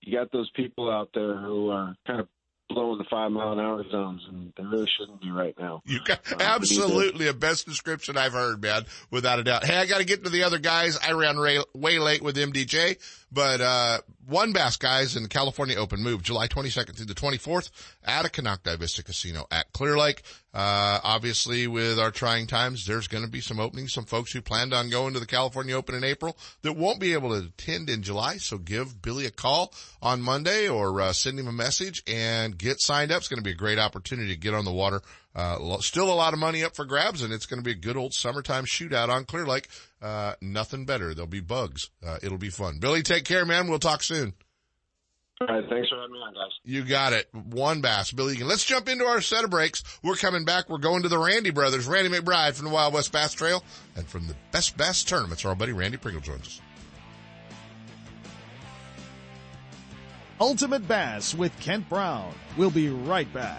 You got those people out there who are kind of blowing the 5-mile-an-hour zones, and they really shouldn't be right now. You got absolutely a best description I've heard, man, without a doubt. Hey, I got to get to the other guys. I ran way late with MDJ, but One Bass guys in the California Open move July 22nd through the 24th at a Konocti Vista Casino at Clear Lake. Obviously, with our trying times, there's going to be some openings, some folks who planned on going to the California Open in April that won't be able to attend in July. So give Billy a call on Monday, or send him a message and get signed up. It's going to be a great opportunity to get on the water. Still a lot of money up for grabs, and it's going to be a good old summertime shootout on Clear Lake. Nothing better. There'll be bugs. It'll be fun. Billy, take care, man. We'll talk soon. All right. Thanks for having me on, guys. You got it. One Bass. Billy, let's jump into our set of breaks. We're coming back. We're going to the Randy brothers, Randy McBride from the Wild West Bass Trail, and from the Best Bass Tournaments, our buddy Randy Pringle joins us. Ultimate Bass with Kent Brown. We'll be right back.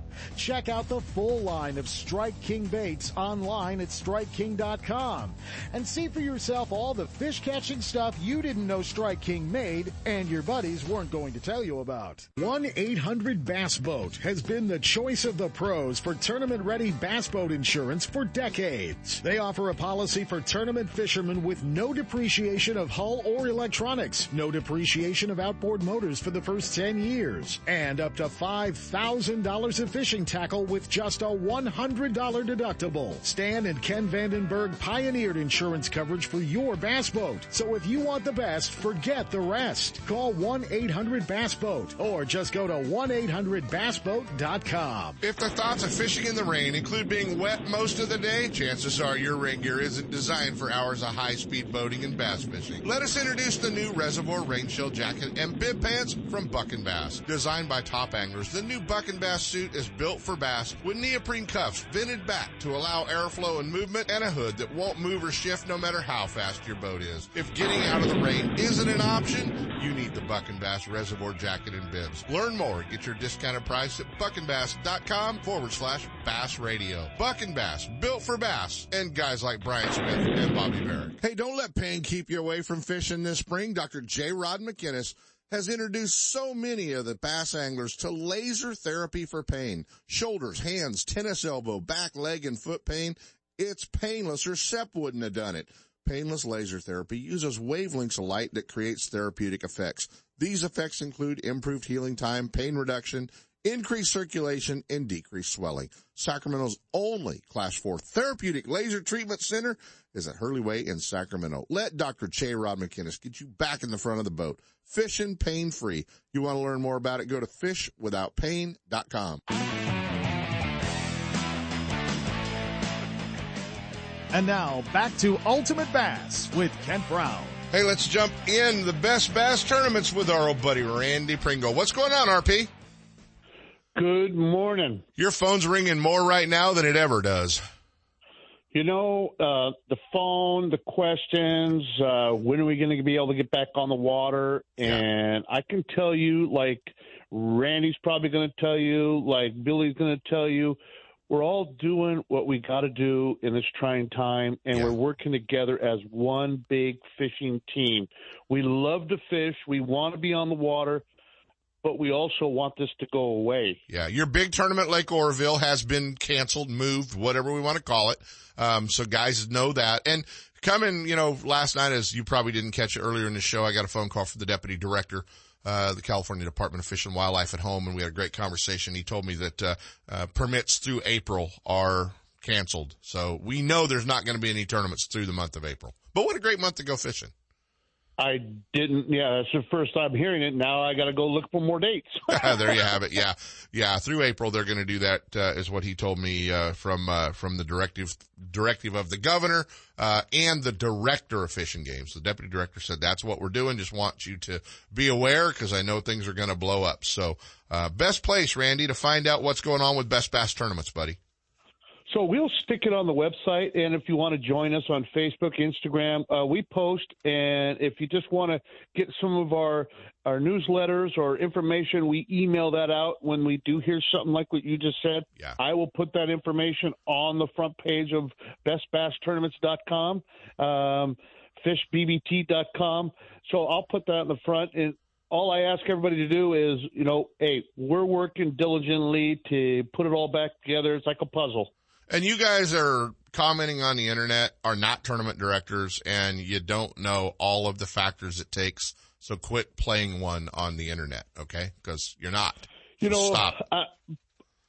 Check out the full line of Strike King baits online at StrikeKing.com and see for yourself all the fish-catching stuff you didn't know Strike King made and your buddies weren't going to tell you about. 1-800-BASS-BOAT has been the choice of the pros for tournament-ready bass boat insurance for decades. They offer a policy for tournament fishermen with no depreciation of hull or electronics, no depreciation of outboard motors for the first 10 years, and up to $5,000 of fishing tackle with just a $100 deductible. Stan and Ken Vandenberg pioneered insurance coverage for your bass boat. So if you want the best, forget the rest. Call 1-800-BASS-BOAT or just go to 1-800-BASSBOAT.com. If the thoughts of fishing in the rain include being wet most of the day, chances are your rig gear isn't designed for hours of high-speed boating and bass fishing. Let us introduce the new Reservoir Rain Shield Jacket and Bib Pants from Buck & Bass. Designed by top anglers, the new Buck & Bass suit is built for bass with neoprene cuffs vented back to allow airflow and movement, and a hood that won't move or shift no matter how fast your boat is. If getting out of the rain isn't an option, you need the Buck & Bass Reservoir Jacket and Bibs. Learn more. Get your discounted price at buckandbass.com/bassradio. Buck & Bass, built for bass, and guys like Brian Smith and Bobby Barrick. Hey, don't let pain keep you away from fishing this spring. Dr. J. Rod McInnes has introduced so many of the bass anglers to laser therapy for pain. Shoulders, hands, tennis elbow, back, leg, and foot pain. It's painless, or SEP wouldn't have done it. Painless laser therapy uses wavelengths of light that creates therapeutic effects. These effects include improved healing time, pain reduction, increased circulation, and decreased swelling. Sacramento's only Class 4 therapeutic laser treatment center is at Hurley Way in Sacramento. Let Dr. J. Rod McInnes get you back in the front of the boat, fishing pain-free. You want to learn more about it? Go to fishwithoutpain.com. And now, back to Ultimate Bass with Kent Brown. Hey, let's jump in the Best Bass Tournaments with our old buddy Randy Pringle. What's going on, RP? Good morning. Your phone's ringing more right now than it ever does. You know, the phone, the questions, when are we going to be able to get back on the water? And yeah. I can tell you, like Randy's probably going to tell you, like Billy's going to tell you, we're all doing what we got to do in this trying time, and yeah. We're working together as one big fishing team. We love to fish. We want to be on the water, but we also want this to go away. Yeah, your big tournament, Lake Oroville, has been canceled, moved, whatever we want to call it. So guys know that. And coming, you know, last night, as you probably didn't catch it earlier in the show, I got a phone call from the deputy director, the California Department of Fish and Wildlife at home, and we had a great conversation. He told me that permits through April are canceled. So we know there's not going to be any tournaments through the month of April. But what a great month to go fishing. I didn't, yeah, that's the first time hearing it. Now I got to go look for more dates. There you have it, yeah. Yeah, through April they're going to do that, is what he told me, from the directive of the governor, and the director of Fish and Games. The deputy director said, that's what we're doing. Just want you to be aware because I know things are going to blow up. So, best place, Randy, to find out what's going on with Best Bass Tournaments, buddy. So we'll stick it on the website, and if you want to join us on Facebook, Instagram, we post. And if you just want to get some of our newsletters or information, we email that out when we do hear something like what you just said. Yeah. I will put that information on the front page of bestbasstournaments.com, fishbbt.com. So I'll put that on the front. And all I ask everybody to do is, you know, hey, we're working diligently to put it all back together. It's like a puzzle. And you guys are commenting on the internet, are not tournament directors, and you don't know all of the factors it takes. So quit playing one on the internet, okay? Because you're not. You know, stop.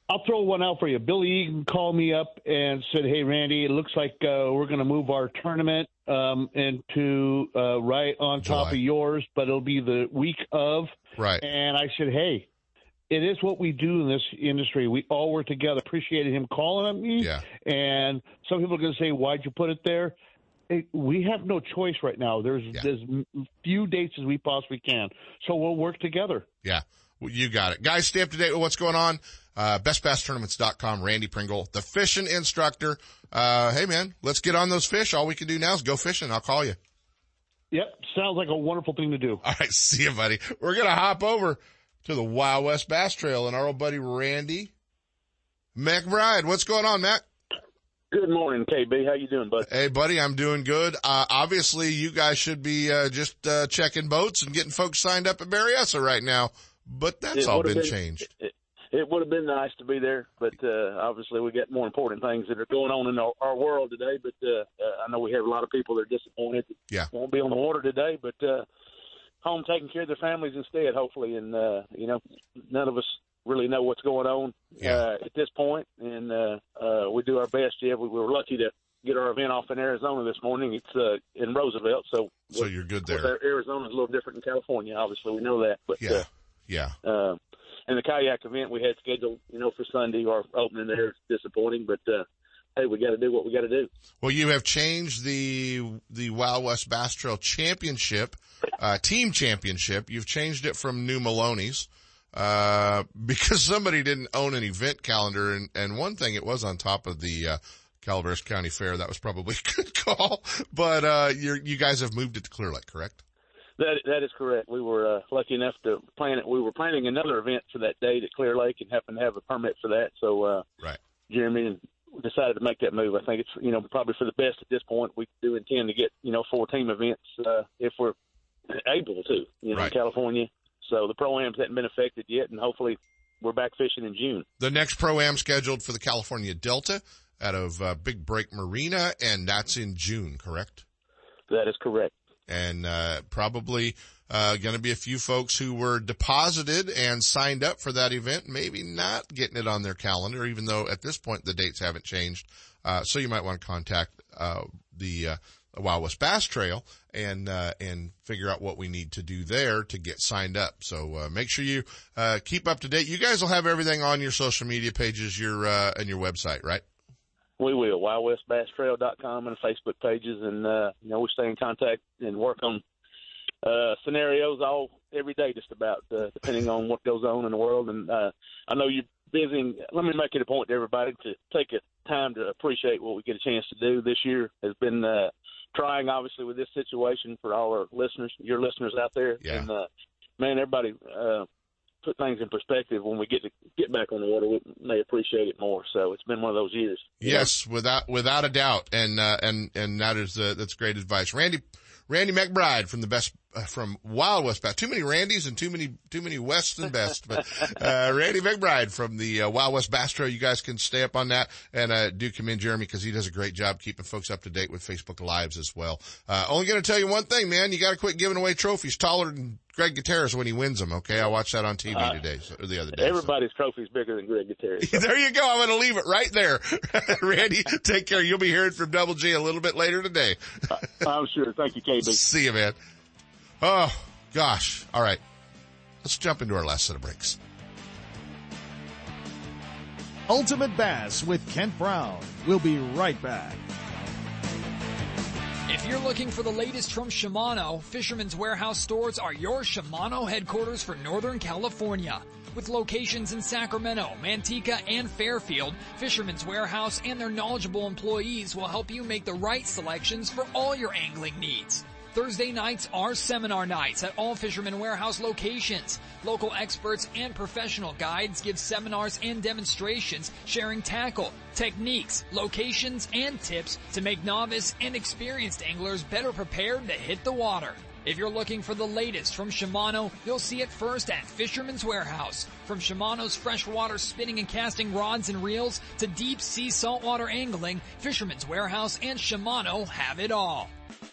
I'll throw one out for you. Billy Egan called me up and said, hey, Randy, it looks like we're going to move our tournament into right on July. Top of yours, but it'll be the week of. Right. And I said, hey. It is what we do in this industry. We all work together. Appreciated him calling on me. Yeah. And some people are going to say, why'd you put it there? We have no choice right now. There's few dates as we possibly can. So we'll work together. Yeah. Well, you got it. Guys, stay up to date with what's going on. BestBassTournaments.com, Randy Pringle, the fishing instructor. Hey, man, let's get on those fish. All we can do now is go fishing. I'll call you. Yep. Sounds like a wonderful thing to do. All right. See you, buddy. We're going to hop over to the Wild West Bass Trail, and our old buddy Randy McBride. What's going on, Mac? Good morning, KB. How you doing, bud? Hey, buddy, I'm doing good. Obviously, you guys should be just checking boats and getting folks signed up at Berryessa right now, but that's all been changed. It would have been nice to be there, but obviously we got more important things that are going on in our world today. But I know we have a lot of people that are disappointed that won't be on the water today, but home taking care of their families instead, hopefully. And, you know, none of us really know what's going on at this point. And we do our best. Yeah, we were lucky to get our event off in Arizona this morning. It's in Roosevelt. So you're good there. Arizona's a little different than California, obviously. We know that. But, and the kayak event we had scheduled, you know, for Sunday, our opening there is disappointing, but hey, we got to do what we got to do. Well, you have changed the Wild West Bass Trail Championship, team championship. You've changed it from New Maloney's because somebody didn't own an event calendar, and one thing, it was on top of the Calaveras County Fair. That was probably a good call, but you guys have moved it to Clear Lake, correct? That is correct. We were lucky enough to plan it. We were planning another event for that date at Clear Lake and happened to have a permit for that. So Jeremy decided to make that move. I think it's, you know, probably for the best at this point. We do intend to get, you know, 4 team events if we're able to, you know, in California. So the pro-ams haven't been affected yet, and hopefully we're back fishing in June. The next pro-am scheduled for the California Delta out of Big Break Marina, and that's in June, correct? That is correct. And probably going to be a few folks who were deposited and signed up for that event, maybe not getting it on their calendar, even though at this point the dates haven't changed. So you might want to contact the Wild West Bass Trail and figure out what we need to do there to get signed up. So make sure you keep up to date. You guys will have everything on your social media pages, your and your website, right? We will, wildwestbasstrail.com and Facebook pages, and you know, we stay in contact and work on scenarios every day, just about depending on what goes on in the world. And I know you're busy. And let me make it a point to everybody to take a time to appreciate what we get a chance to do. This year has been trying, obviously, with this situation for all our listeners, your listeners out there. Yeah. And man, everybody. Put things in perspective. When we get back on the water, we may appreciate it more. So it's been one of those years. Yes, know? without a doubt. And and that is that's great advice. Randy McBride from the best from Wild West Bass. Too many Randys and too many Wests and Best. But Randy McBride from the Wild West Bass Trail. You guys can stay up on that, and do commend Jeremy because he does a great job keeping folks up to date with Facebook Lives as well. Only going to tell you one thing, man. You got to quit giving away trophies taller than Greg Gutierrez when he wins them. Okay, I watched that on TV today or the other day. Everybody's trophy's bigger than Greg Gutierrez. So. There you go. I'm going to leave it right there. Randy, take care. You'll be hearing from Double G a little bit later today. I'm sure. Thank you, KB. See you, man. Oh, gosh. All right. Let's jump into our last set of breaks. Ultimate Bass with Kent Brown. We'll be right back. If you're looking for the latest from Shimano, Fisherman's Warehouse stores are your Shimano headquarters for Northern California. With locations in Sacramento, Manteca, and Fairfield, Fisherman's Warehouse and their knowledgeable employees will help you make the right selections for all your angling needs. Thursday nights are seminar nights at all Fisherman Warehouse locations. Local experts and professional guides give seminars and demonstrations sharing tackle, techniques, locations, and tips to make novice and experienced anglers better prepared to hit the water. If you're looking for the latest from Shimano, you'll see it first at Fisherman's Warehouse. From Shimano's freshwater spinning and casting rods and reels to deep-sea saltwater angling, Fisherman's Warehouse and Shimano have it all.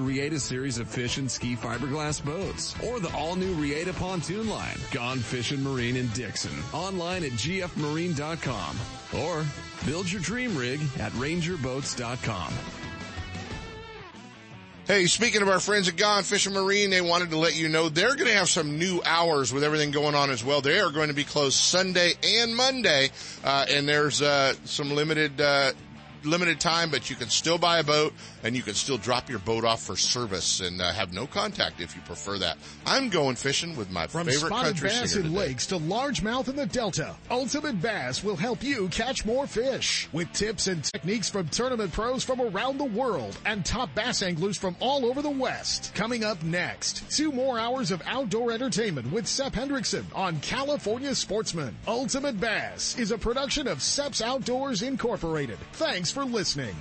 Rieta series of fish and ski fiberglass boats or the all-new Rieta pontoon line. Gone Fish and Marine in Dixon. Online at gfmarine.com or build your dream rig at rangerboats.com. Hey, speaking of our friends at Gone Fish and Marine, they wanted to let you know they're going to have some new hours with everything going on as well. They are going to be closed Sunday and Monday, and there's some limited time, but you can still buy a boat and you can still drop your boat off for service and have no contact if you prefer that. I'm going fishing with my favorite country singer today. From spotted bass in lakes to largemouth in the Delta, Ultimate Bass will help you catch more fish with tips and techniques from tournament pros from around the world and top bass anglers from all over the West. Coming up next, 2 more hours of outdoor entertainment with Sepp Hendrickson on California Sportsman. Ultimate Bass is a production of Sepp's Outdoors Incorporated. Thanks for listening.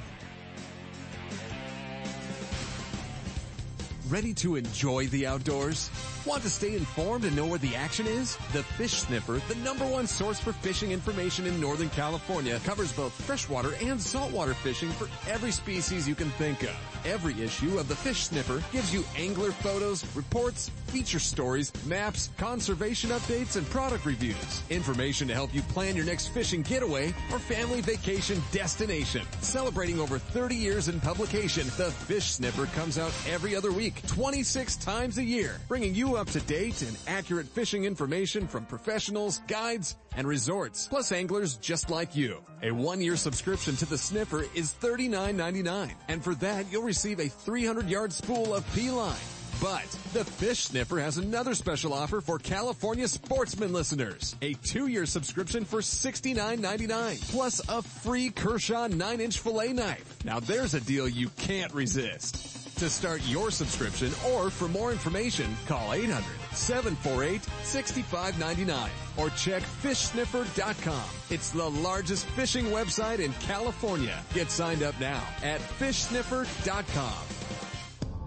Ready to enjoy the outdoors? Want to stay informed and know where the action is? The Fish Sniffer, the #1 source for fishing information in Northern California, covers both freshwater and saltwater fishing for every species you can think of. Every issue of the Fish Sniffer gives you angler photos, reports, feature stories, maps, conservation updates, and product reviews. Information to help you plan your next fishing getaway or family vacation destination. Celebrating over 30 years in publication, the Fish Sniffer comes out every other week, 26 times a year, bringing you up-to-date and accurate fishing information from professionals, guides, and resorts, plus anglers just like you. A 1-year subscription to the Sniffer is $39.99, and for that, you'll receive a 300-yard spool of P-line. But the Fish Sniffer has another special offer for California Sportsman listeners. A 2-year subscription for $69.99, plus a free Kershaw 9-inch fillet knife. Now there's a deal you can't resist. To start your subscription or for more information, call 800-748-6599 or check fishsniffer.com. It's the largest fishing website in California. Get signed up now at fishsniffer.com.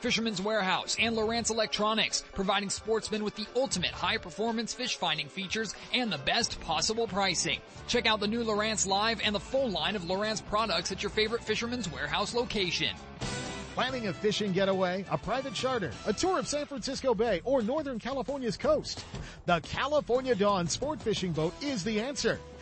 Fisherman's Warehouse and Lowrance Electronics, providing sportsmen with the ultimate high-performance fish-finding features and the best possible pricing. Check out the new Lowrance Live and the full line of Lowrance products at your favorite Fisherman's Warehouse location. Planning a fishing getaway, a private charter, a tour of San Francisco Bay, or Northern California's coast? The California Dawn Sport Fishing Boat is the answer.